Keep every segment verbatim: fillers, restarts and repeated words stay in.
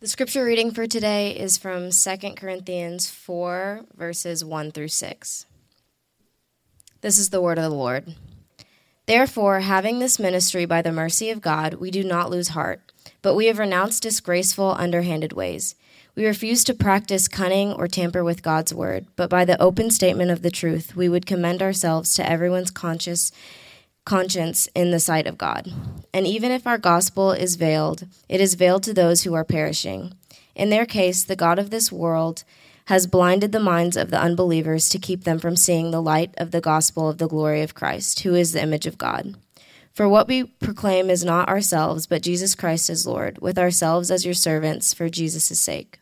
The scripture reading for today is from Second Corinthians four, verses one through six. This is the word of the Lord. Therefore, having this ministry by the mercy of God, we do not lose heart, but we have renounced disgraceful, underhanded ways. We refuse to practice cunning or tamper with God's word, but by the open statement of the truth, we would commend ourselves to everyone's conscience. conscience in the sight of God. And even if our gospel is veiled, it is veiled to those who are perishing. In their case, the God of this world has blinded the minds of the unbelievers to keep them from seeing the light of the gospel of the glory of Christ, who is the image of God. For what we proclaim is not ourselves, but Jesus Christ as Lord, with ourselves as your servants for Jesus' sake.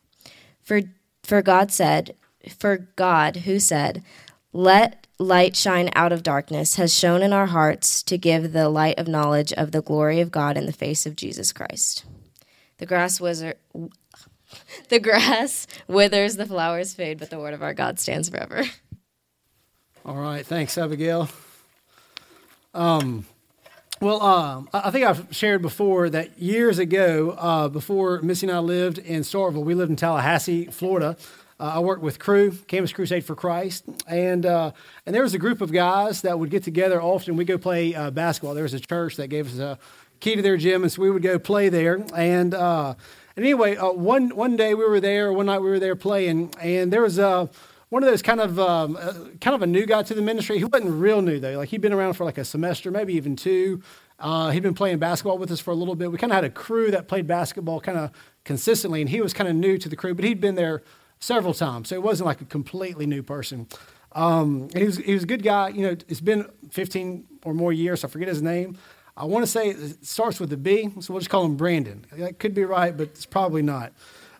For for God said, for God who said, "Let light shine out of darkness," has shone in our hearts to give the light of knowledge of the glory of God in the face of Jesus Christ. The grass wither, the grass withers, the flowers fade, but the word of our God stands forever. All right, thanks, Abigail. Um, well, uh, I think I've shared before that years ago, uh, before Missy and I lived in Starkville, we lived in Tallahassee, Florida. Uh, I worked with Crew, Campus Crusade for Christ, and uh, and there was a group of guys that would get together often. We'd go play uh, basketball. There was a church that gave us a key to their gym, and so we would go play there. And uh, and anyway, uh, one one day we were there, one night we were there playing, and there was uh, one of those kind of um, uh, kind of a new guy to the ministry. He wasn't real new though. Like he'd been around for like a semester, maybe even two. Uh, he'd been playing basketball with us for a little bit. We kind of had a crew that played basketball kind of consistently, and he was kind of new to the crew, but he'd been there several times, so it wasn't like a completely new person. Um, he was he was a good guy. You know, it's been fifteen or more years. So I forget his name. I want to say it starts with a B, so we'll just call him Brandon. That could be right, but it's probably not.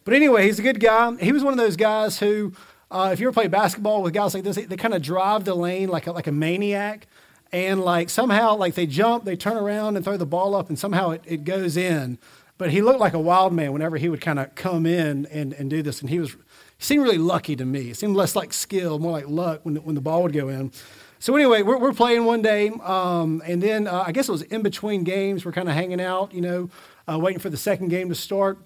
But anyway, he's a good guy. He was one of those guys who, uh, if you ever play basketball with guys like this, they, they kind of drive the lane like a, like a maniac, and like somehow like they jump, they turn around and throw the ball up, and somehow it, it goes in. But he looked like a wild man whenever he would kind of come in and and do this, and he was. He seemed really lucky to me. It seemed less like skill, more like luck when the, when the ball would go in. So anyway, we're, we're playing one day, um, and then uh, I guess it was in between games. We're kind of hanging out, you know, uh, waiting for the second game to start.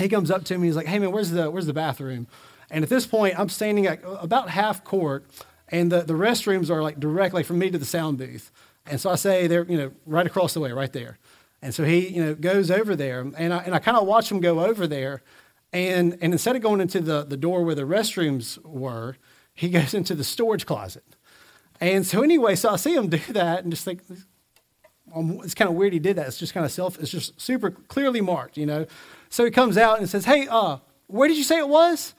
He comes up to me. He's like, "Hey, man, where's the where's the bathroom?" And at this point, I'm standing at about half court, and the, the restrooms are like directly from me to the sound booth. And so I say, "They're, you know, right across the way, right there." And so he, you know, goes over there, and I and I kind of watch him go over there. And and instead of going into the, the door where the restrooms were, he goes into the storage closet. And so anyway, so I see him do that and just think, it's kind of weird he did that. It's just kind of self, it's just super clearly marked, you know. So he comes out and says, "Hey, uh, where did you say it was?"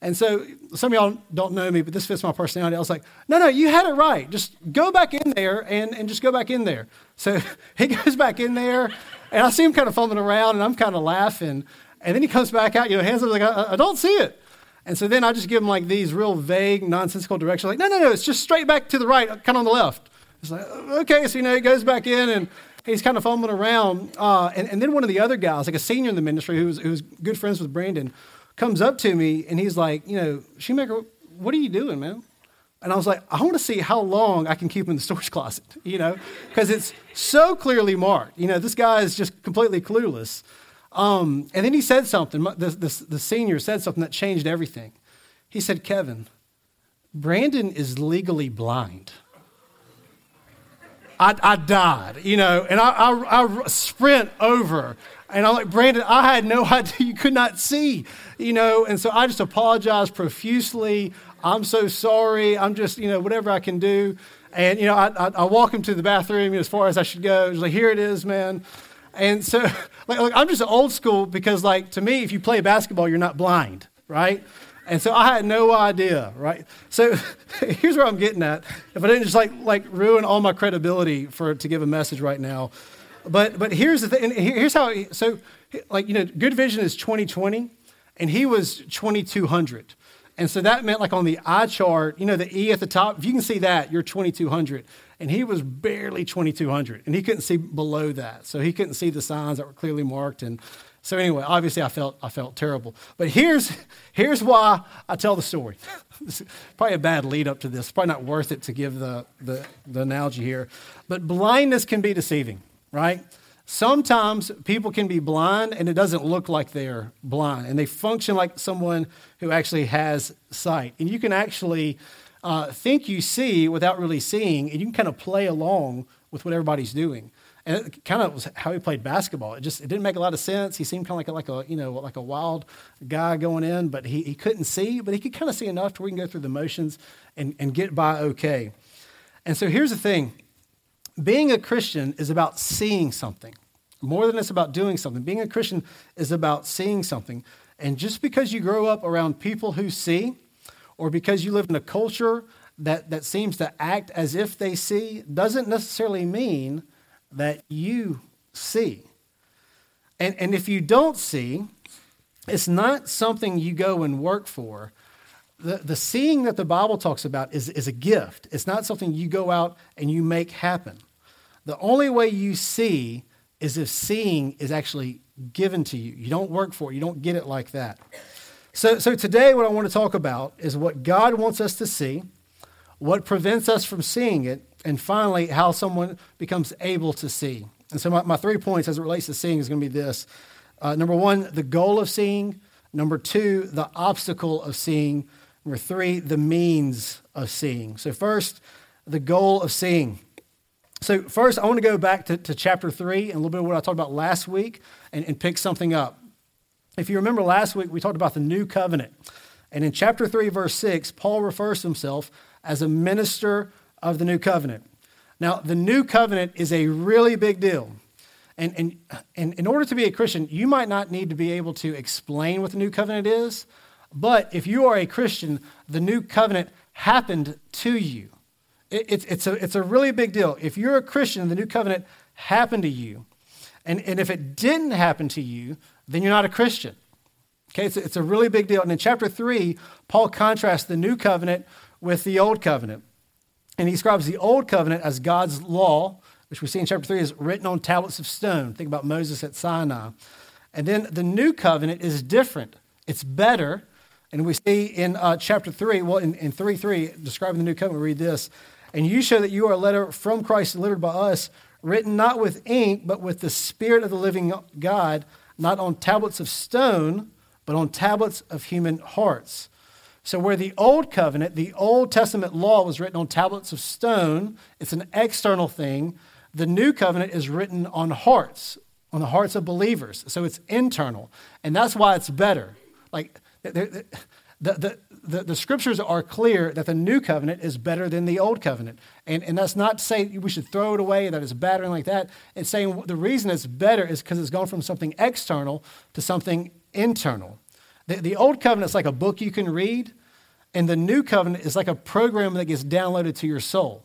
And so some of y'all don't know me, but this fits my personality. I was like, no, no, you had it right. Just go back in there and, and just go back in there. So he goes back in there and I see him kind of fumbling around and I'm kind of laughing. And then he comes back out, you know, hands up, like, I, I don't see it. And so then I just give him, like, these real vague, nonsensical directions, like, no, no, no, it's just straight back to the right, kind of on the left. It's like, okay, so, you know, he goes back in, and he's kind of fumbling around. Uh, and, and then one of the other guys, like a senior in the ministry who was, who was good friends with Brandon, comes up to me, and he's like, you know, "Shoemaker, what are you doing, man?" And I was like, I want to see how long I can keep him in the storage closet, you know, because it's so clearly marked. You know, this guy is just completely clueless. Um, and then he said something, the, the, the senior said something that changed everything. He said, "Kevin, Brandon is legally blind." I, I died, you know, and I, I, I sprint over and I'm like, "Brandon, I had no idea you could not see," you know, and so I just apologized profusely. "I'm so sorry. I'm just, you know, whatever I can do." And, you know, I, I, I walk him to the bathroom, you know, as far as I should go. He's like, "Here it is, man." And so, like, like, I'm just old school because, like, to me, if you play basketball, you're not blind, right? And so I had no idea, right? So here's where I'm getting at. If I didn't just, like, like ruin all my credibility for to give a message right now. But but here's the thing. And here's how, so, like, you know, good vision is twenty twenty, and he was twenty-two hundred. And so that meant, like, on the eye chart, you know, the E at the top, if you can see that, you're twenty-two hundred. And he was barely twenty-two hundred, and he couldn't see below that. So he couldn't see the signs that were clearly marked. And so anyway, obviously I felt I felt terrible. But here's here's why I tell the story. This is probably a bad lead up to this. It's probably not worth it to give the, the, the analogy here. But blindness can be deceiving, right? Sometimes people can be blind and it doesn't look like they're blind, and they function like someone who actually has sight. And you can actually uh, think you see without really seeing, and you can kind of play along with what everybody's doing. And it kind of was how he played basketball. It just it didn't make a lot of sense. He seemed kind of like a, like a you know like a wild guy going in, but he, he couldn't see, but he could kind of see enough to where he can go through the motions and, and get by okay. And so here's the thing. Being a Christian is about seeing something more than it's about doing something. Being a Christian is about seeing something. And just because you grow up around people who see, or because you live in a culture that, that seems to act as if they see, doesn't necessarily mean that you see. And, and if you don't see, it's not something you go and work for. The, the seeing that the Bible talks about is, is a gift. It's not something you go out and you make happen. The only way you see is if seeing is actually given to you. You don't work for it. You don't get it like that. So, so today what I want to talk about is what God wants us to see, what prevents us from seeing it, and finally, how someone becomes able to see. And so my, my three points as it relates to seeing is going to be this. Uh, number one, the goal of seeing. Number two, the obstacle of seeing. Number three, the means of seeing. So first, the goal of seeing. So first, I want to go back to, to chapter three and a little bit of what I talked about last week and, and pick something up. If you remember last week, we talked about the new covenant. And in chapter three, verse six, Paul refers to himself as a minister of the new covenant. Now, the new covenant is a really big deal. And, and, and in order to be a Christian, you might not need to be able to explain what the new covenant is. But if you are a Christian, the new covenant happened to you. It, it, it's, a, it's a really big deal. If you're a Christian, the new covenant happened to you. And, and if it didn't happen to you, then you're not a Christian. Okay, it's a, it's a really big deal. And in chapter three, Paul contrasts the new covenant with the old covenant. And he describes the old covenant as God's law, which we see in chapter three is written on tablets of stone. Think about Moses at Sinai. And then the new covenant is different. It's better. And we see in uh, chapter three, well, in, in three three, describing the new covenant, we read this. And you show that you are a letter from Christ delivered by us, written not with ink, but with the Spirit of the living God, not on tablets of stone, but on tablets of human hearts. So where the old covenant, the Old Testament law was written on tablets of stone, it's an external thing. The new covenant is written on hearts, on the hearts of believers. So it's internal. And that's why it's better. Like, The, the, the, the, the scriptures are clear that the new covenant is better than the old covenant. And, and that's not to say we should throw it away, that it's bad or anything like that. It's saying the reason it's better is because it's gone from something external to something internal. The, the old covenant is like a book you can read, and the new covenant is like a program that gets downloaded to your soul.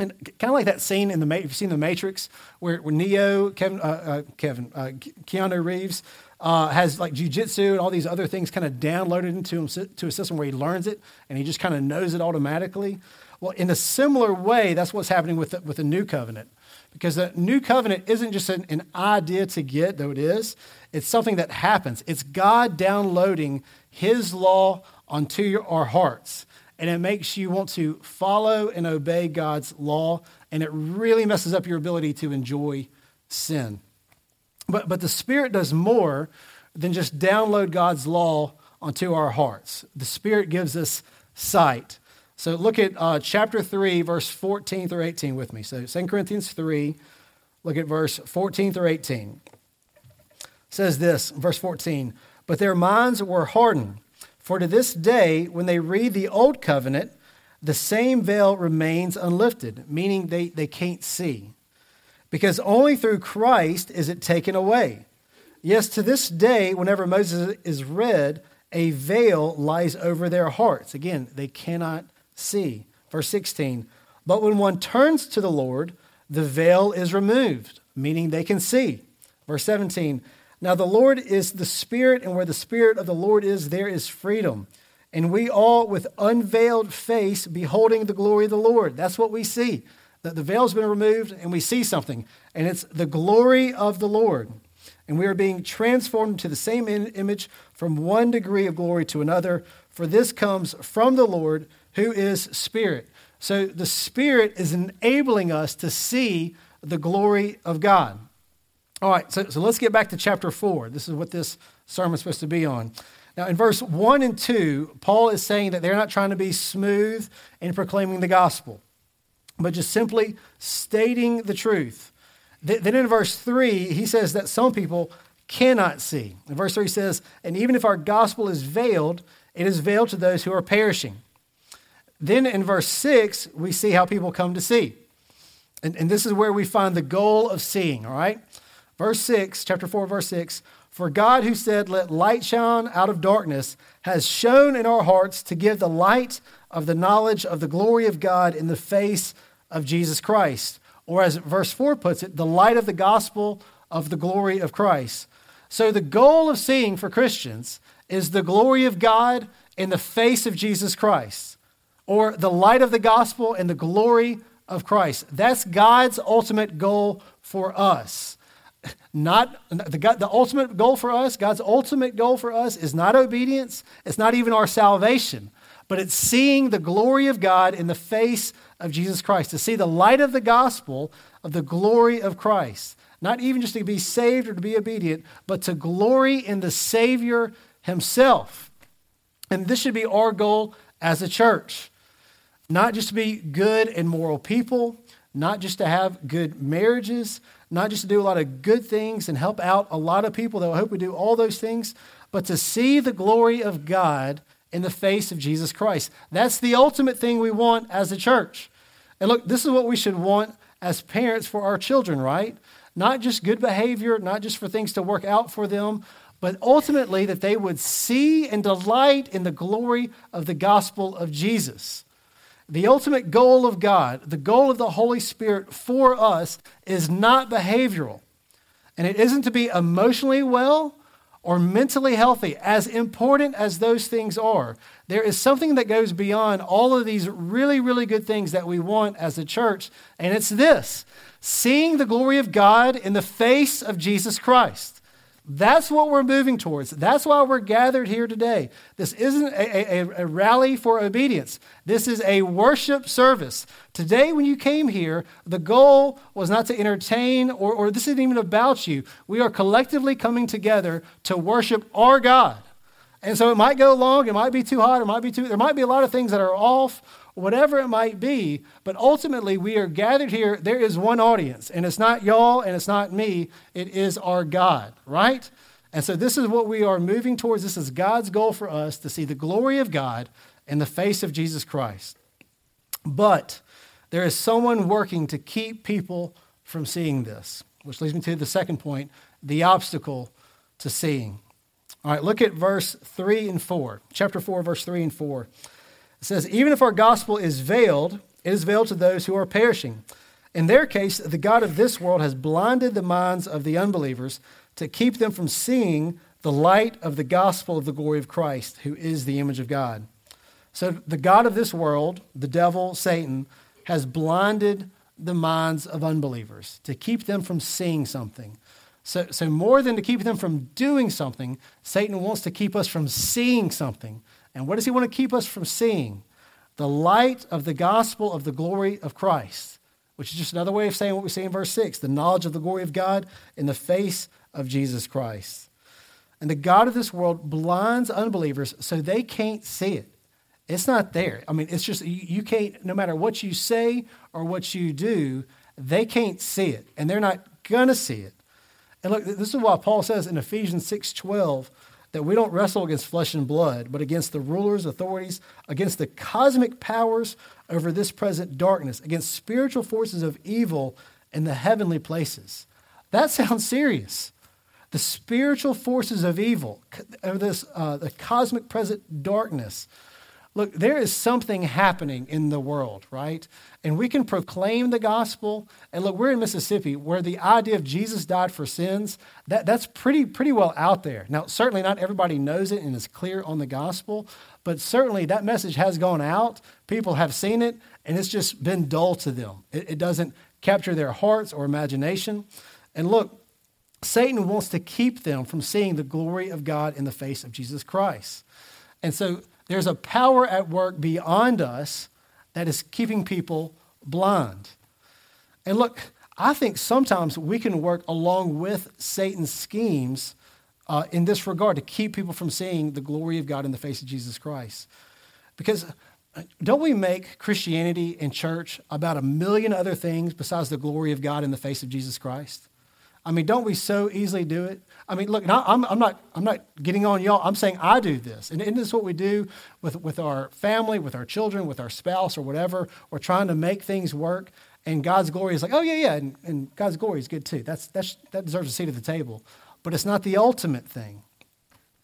And kind of like that scene in the, if you've seen The Matrix, where, where Neo, Kevin, uh, uh, Kevin, uh, Keanu Reeves, Uh, has like jujitsu and all these other things kind of downloaded into him to a system where he learns it and he just kind of knows it automatically. Well, in a similar way, that's what's happening with the, with the new covenant, because the new covenant isn't just an, an idea to get, though it is. It's something that happens. It's God downloading His law onto your, our hearts, and it makes you want to follow and obey God's law, and it really messes up your ability to enjoy sin. But but the Spirit does more than just download God's law onto our hearts. The Spirit gives us sight. So look at uh, chapter three, verse fourteen through eighteen with me. So Second Corinthians three, look at verse fourteen through eighteen. It says this, verse fourteen, but their minds were hardened, for to this day when they read the old covenant, the same veil remains unlifted, meaning they, they can't see. Because only through Christ is it taken away. Yes, to this day, whenever Moses is read, a veil lies over their hearts. Again, they cannot see. Verse sixteen, but when one turns to the Lord, the veil is removed, meaning they can see. Verse seventeen, now the Lord is the Spirit, and where the Spirit of the Lord is, there is freedom. And we all with unveiled face beholding the glory of the Lord. That's what we see. The veil's been removed, and we see something, and it's the glory of the Lord. And we are being transformed to the same image from one degree of glory to another, for this comes from the Lord, who is Spirit. So the Spirit is enabling us to see the glory of God. All right, so, so let's get back to chapter four. This is what this sermon's supposed to be on. Now, in verse one and two, Paul is saying that they're not trying to be smooth in proclaiming the gospel, but just simply stating the truth. Th- then in verse three, he says that some people cannot see. In verse three says, and even if our gospel is veiled, it is veiled to those who are perishing. Then in verse six, we see how people come to see. And, and this is where we find the goal of seeing, all right? Verse six, chapter four, verse six, for God who said, let light shine out of darkness, has shone in our hearts to give the light of the knowledge of the glory of God in the face of Jesus Christ. Or as verse four puts it, the light of the gospel of the glory of Christ. So the goal of seeing for Christians is the glory of God in the face of Jesus Christ, or the light of the gospel and the glory of Christ. That's God's ultimate goal for us. Not the, the ultimate goal for us, God's ultimate goal for us is not obedience. It's not even our salvation, but it's seeing the glory of God in the face of Jesus Christ, to see the light of the gospel of the glory of Christ, not even just to be saved or to be obedient, but to glory in the Savior himself. And this should be our goal as a church, not just to be good and moral people, not just to have good marriages, not just to do a lot of good things and help out a lot of people, though I hope we do all those things, but to see the glory of God in the face of Jesus Christ. That's the ultimate thing we want as a church. And look, this is what we should want as parents for our children, right? Not just good behavior, not just for things to work out for them, but ultimately that they would see and delight in the glory of the gospel of Jesus. The ultimate goal of God, the goal of the Holy Spirit for us, is not behavioral. And it isn't to be emotionally well or mentally healthy, as important as those things are. There is something that goes beyond all of these really, really good things that we want as a church, and it's this: seeing the glory of God in the face of Jesus Christ. That's what we're moving towards. That's why we're gathered here today. This isn't a, a, a rally for obedience. This is a worship service. Today, when you came here, the goal was not to entertain, or, or this isn't even about you. We are collectively coming together to worship our God. And so it might go long, it might be too hot, it might be too, there might be a lot of things that are off, whatever it might be, but ultimately we are gathered here. There is one audience, and it's not y'all and it's not me. It is our God, right? And so this is what we are moving towards. This is God's goal for us, to see the glory of God in the face of Jesus Christ. But there is someone working to keep people from seeing this, which leads me to the second point, the obstacle to seeing. All right, look at verse three and four, chapter four, verse three and four. It says, even if our gospel is veiled, it is veiled to those who are perishing. In their case, the God of this world has blinded the minds of the unbelievers to keep them from seeing the light of the gospel of the glory of Christ, who is the image of God. So the God of this world, the devil, Satan, has blinded the minds of unbelievers to keep them from seeing something. So, so more than to keep them from doing something, Satan wants to keep us from seeing something. And what does he want to keep us from seeing? The light of the gospel of the glory of Christ, which is just another way of saying what we see in verse six, the knowledge of the glory of God in the face of Jesus Christ. And the God of this world blinds unbelievers so they can't see it. It's not there. I mean, it's just, you can't, no matter what you say or what you do, they can't see it, and they're not going to see it. And look, this is why Paul says in Ephesians six twelve, that we don't wrestle against flesh and blood, but against the rulers, authorities, against the cosmic powers over this present darkness, against spiritual forces of evil in the heavenly places. That sounds serious. The spiritual forces of evil, over this uh, the cosmic present darkness. Look, there is something happening in the world, right? And we can proclaim the gospel. And look, we're in Mississippi, where the idea of Jesus died for sins, that, that's pretty pretty well out there. Now, certainly not everybody knows it and is clear on the gospel, but certainly that message has gone out. People have seen it, and it's just been dull to them. It, it doesn't capture their hearts or imagination. And look, Satan wants to keep them from seeing the glory of God in the face of Jesus Christ. And so there's a power at work beyond us that is keeping people blind. And look, I think sometimes we can work along with Satan's schemes uh, in this regard to keep people from seeing the glory of God in the face of Jesus Christ. Because don't we make Christianity and church about a million other things besides the glory of God in the face of Jesus Christ? I mean, don't we so easily do it? I mean, look, I'm, I'm not I'm not getting on y'all. I'm saying I do this. And isn't this what we do with, with our family, with our children, with our spouse or whatever? We're trying to make things work. And God's glory is like, oh, yeah, yeah. And, and God's glory is good, too. That's, that's That deserves a seat at the table. But it's not the ultimate thing.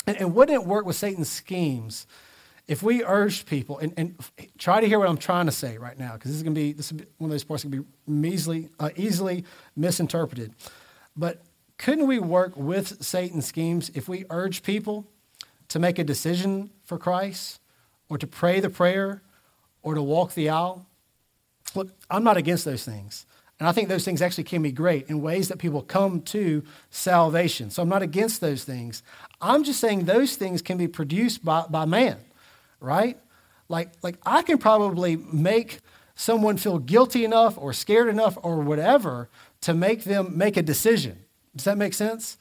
And, and wouldn't it work with Satan's schemes if we urged people, and, and try to hear what I'm trying to say right now, because this is going to be this is one of those parts that can be measly, uh, easily misinterpreted. But couldn't we work with Satan's schemes if we urge people to make a decision for Christ or to pray the prayer or to walk the aisle? Look, I'm not against those things. And I think those things actually can be great in ways that people come to salvation. So I'm not against those things. I'm just saying those things can be produced by, by man, right? Like, like I can probably make someone feel guilty enough or scared enough or whatever to make them make a decision. Does that make sense?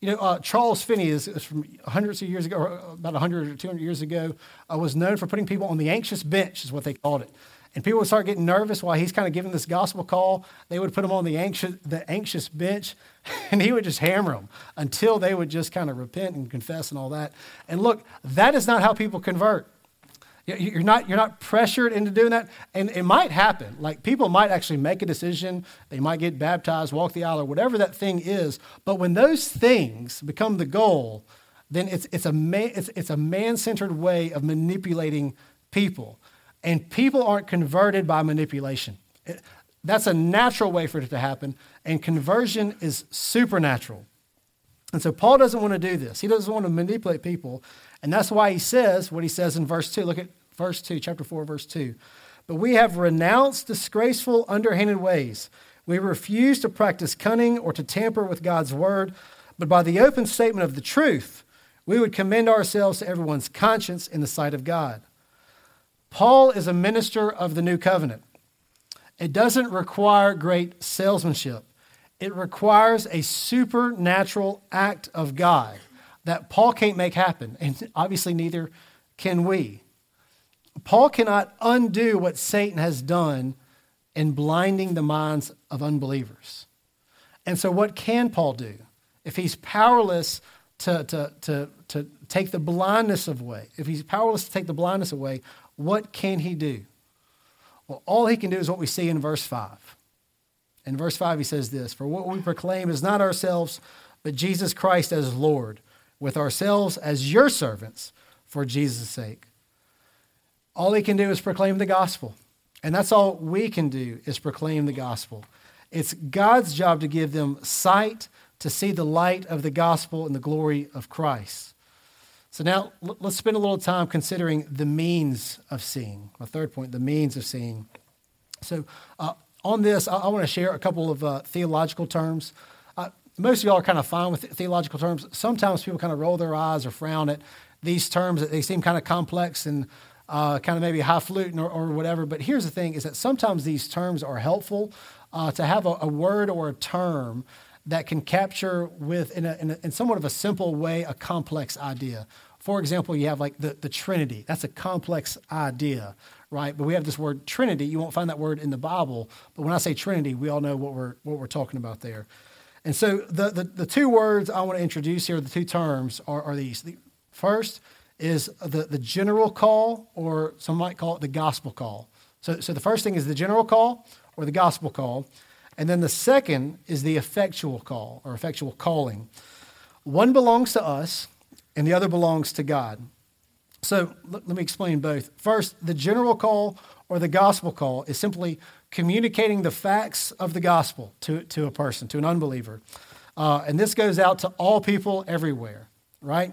You know, uh, Charles Finney is, is from hundreds of years ago, or about one hundred or two hundred years ago, uh, was known for putting people on the anxious bench, is what they called it. And people would start getting nervous while he's kind of giving this gospel call. They would put him on the anxious the anxious bench, and he would just hammer them until they would just kind of repent and confess and all that. And look, that is not how people convert. You're not you're not pressured into doing that. And it might happen. Like, people might actually make a decision. They might get baptized, walk the aisle, or whatever that thing is. But when those things become the goal, then it's it's a man, it's, it's a man-centered way of manipulating people. And people aren't converted by manipulation. It, that's a natural way for it to happen. And conversion is supernatural. And so Paul doesn't want to do this. He doesn't want to manipulate people. And that's why he says what he says in verse two. Look at verse two, chapter four, verse two. But we have renounced disgraceful, underhanded ways. We refuse to practice cunning or to tamper with God's word. But by the open statement of the truth, we would commend ourselves to everyone's conscience in the sight of God. Paul is a minister of the new covenant. It doesn't require great salesmanship. It requires a supernatural act of God that Paul can't make happen, and obviously neither can we. Paul cannot undo what Satan has done in blinding the minds of unbelievers. And so what can Paul do if he's powerless to, to, to, to take the blindness away? If he's powerless to take the blindness away, what can he do? Well, all he can do is what we see in verse five. In verse five, he says this, "For what we proclaim is not ourselves, but Jesus Christ as Lord, with ourselves as your servants for Jesus' sake." All he can do is proclaim the gospel. And that's all we can do is proclaim the gospel. It's God's job to give them sight to see the light of the gospel and the glory of Christ. So now let's spend a little time considering the means of seeing. My third point, the means of seeing. So uh, on this, I, I want to share a couple of uh, theological terms. Uh, most of y'all are kind of fine with theological terms. Sometimes people kind of roll their eyes or frown at these terms. They seem kind of complex and uh, kind of maybe highfalutin or, or whatever. But here's the thing, is that sometimes these terms are helpful uh, to have a, a word or a term that can capture with, in, a, in, a, in somewhat of a simple way, a complex idea. For example, you have like the, the Trinity. That's a complex idea, right? But we have this word Trinity. You won't find that word in the Bible. But when I say Trinity, we all know what we're what we're talking about there. And so the, the, the two words I want to introduce here, the two terms, are, are these. The first is the, the general call, or some might call it the gospel call. So, so the first thing is the general call or the gospel call. And then the second is the effectual call or effectual calling. One belongs to us and the other belongs to God. So let me explain both. First, the general call or the gospel call is simply communicating the facts of the gospel to, to a person, to an unbeliever. Uh, and this goes out to all people everywhere, right?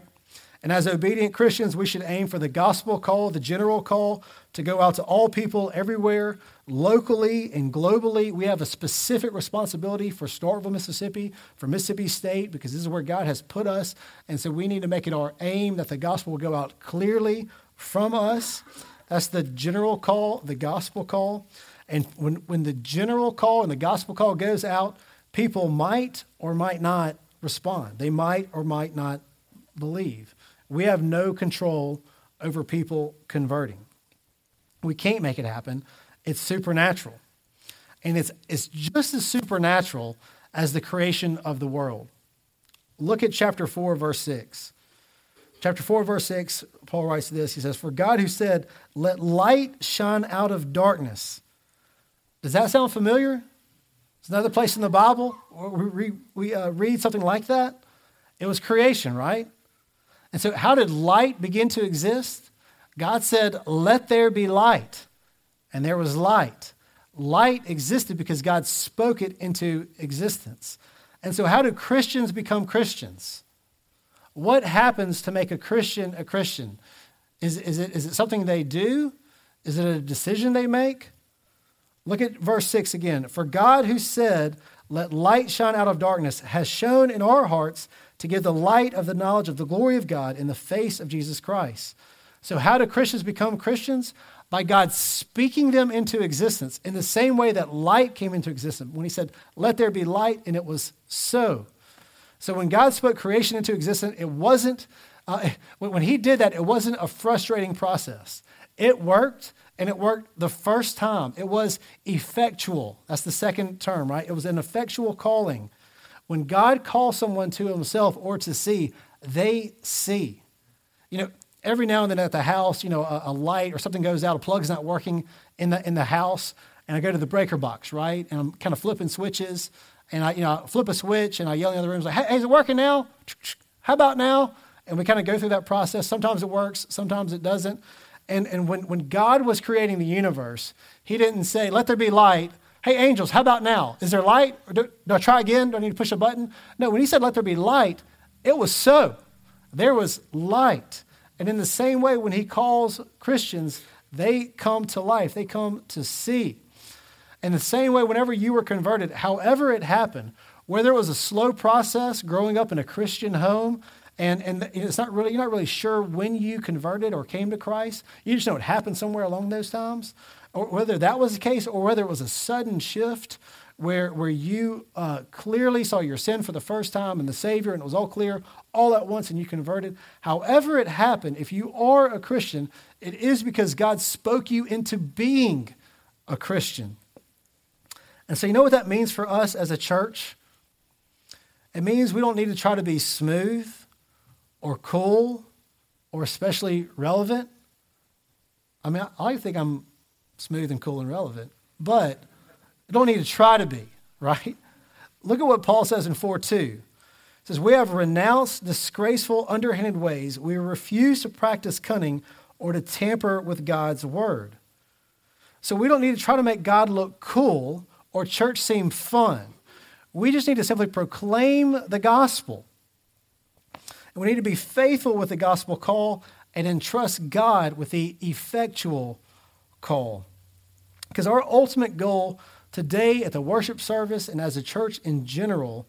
And as obedient Christians, we should aim for the gospel call, the general call, to go out to all people everywhere, locally and globally. We have a specific responsibility for Starkville, Mississippi, for Mississippi State, because this is where God has put us. And so we need to make it our aim that the gospel will go out clearly from us. That's the general call, the gospel call. And when, when the general call and the gospel call goes out, people might or might not respond. They might or might not believe. We have no control over people converting. We can't make it happen. It's supernatural. And it's it's just as supernatural as the creation of the world. Look at chapter four, verse six. Chapter four, verse six, Paul writes this. He says, "For God who said, 'Let light shine out of darkness.'" Does that sound familiar? It's another place in the Bible where we, re- we uh, read something like that. It was creation, right? And so how did light begin to exist? God said, "Let there be light." And there was light. Light existed because God spoke it into existence. And so how do Christians become Christians? What happens to make a Christian a Christian? Is, is, it, is it something they do? Is it a decision they make? Look at verse six again. "For God who said, 'Let light shine out of darkness,' has shone in our hearts to give the light of the knowledge of the glory of God in the face of Jesus Christ." So how do Christians become Christians? By God speaking them into existence in the same way that light came into existence. When he said, "Let there be light," and it was so. So when God spoke creation into existence, it wasn't, uh, when he did that, it wasn't a frustrating process. It worked, and it worked the first time. It was effectual. That's the second term, right? It was an effectual calling. When God calls someone to himself or to see, they see. You know, every now and then at the house, you know, a, a light or something goes out, a plug's not working in the in the house, and I go to the breaker box, right? And I'm kind of flipping switches, and I, you know, I flip a switch, and I yell in the other rooms, like, "Hey, is it working now? How about now?" And we kind of go through that process. Sometimes it works, sometimes it doesn't. And and when, when God was creating the universe, he didn't say, "Let there be light. Hey, angels, how about now? Is there light? Or do, do I try again? Do I need to push a button?" No, when he said, "Let there be light," it was so. There was light. And in the same way, when he calls Christians, they come to life. They come to see. In the same way, whenever you were converted, however it happened, whether it was a slow process growing up in a Christian home, And and it's not really, you're not really sure when you converted or came to Christ. You just know it happened somewhere along those times. Or whether that was the case or whether it was a sudden shift where, where you uh, clearly saw your sin for the first time and the Savior, and it was all clear all at once and you converted. However it happened, if you are a Christian, it is because God spoke you into being a Christian. And so you know what that means for us as a church? It means we don't need to try to be smooth or cool, or especially relevant. I mean, I, I think I'm smooth and cool and relevant, but I don't need to try to be, right? Look at what Paul says in four two. It says, "We have renounced disgraceful, underhanded ways. We refuse to practice cunning or to tamper with God's word." So we don't need to try to make God look cool or church seem fun. We just need to simply proclaim the gospel. We need to be faithful with the gospel call and entrust God with the effectual call. Because our ultimate goal today at the worship service and as a church in general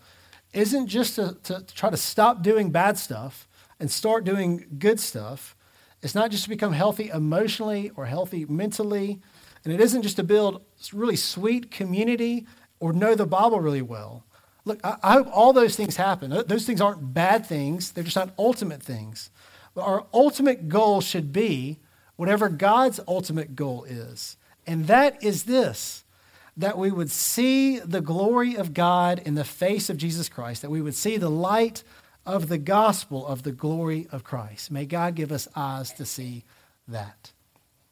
isn't just to, to, to try to stop doing bad stuff and start doing good stuff. It's not just to become healthy emotionally or healthy mentally. And it isn't just to build really sweet community or know the Bible really well. Look, I hope all those things happen. Those things aren't bad things. They're just not ultimate things. But our ultimate goal should be whatever God's ultimate goal is. And that is this, that we would see the glory of God in the face of Jesus Christ, that we would see the light of the gospel of the glory of Christ. May God give us eyes to see that.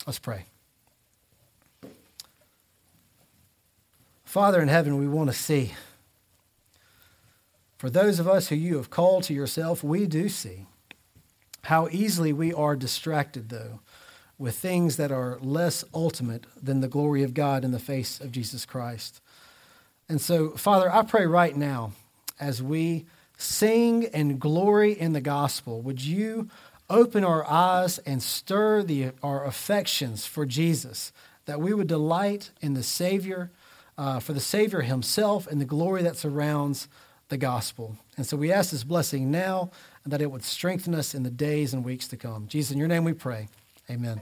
Let's pray. Father in heaven, we want to see. For those of us who you have called to yourself, we do see. How easily we are distracted, though, with things that are less ultimate than the glory of God in the face of Jesus Christ. And so, Father, I pray right now, as we sing and glory in the gospel, would you open our eyes and stir the, our affections for Jesus, that we would delight in the Savior, uh, for the Savior himself and the glory that surrounds the gospel. And so we ask this blessing now, and that it would strengthen us in the days and weeks to come. Jesus, in your name we pray. Amen.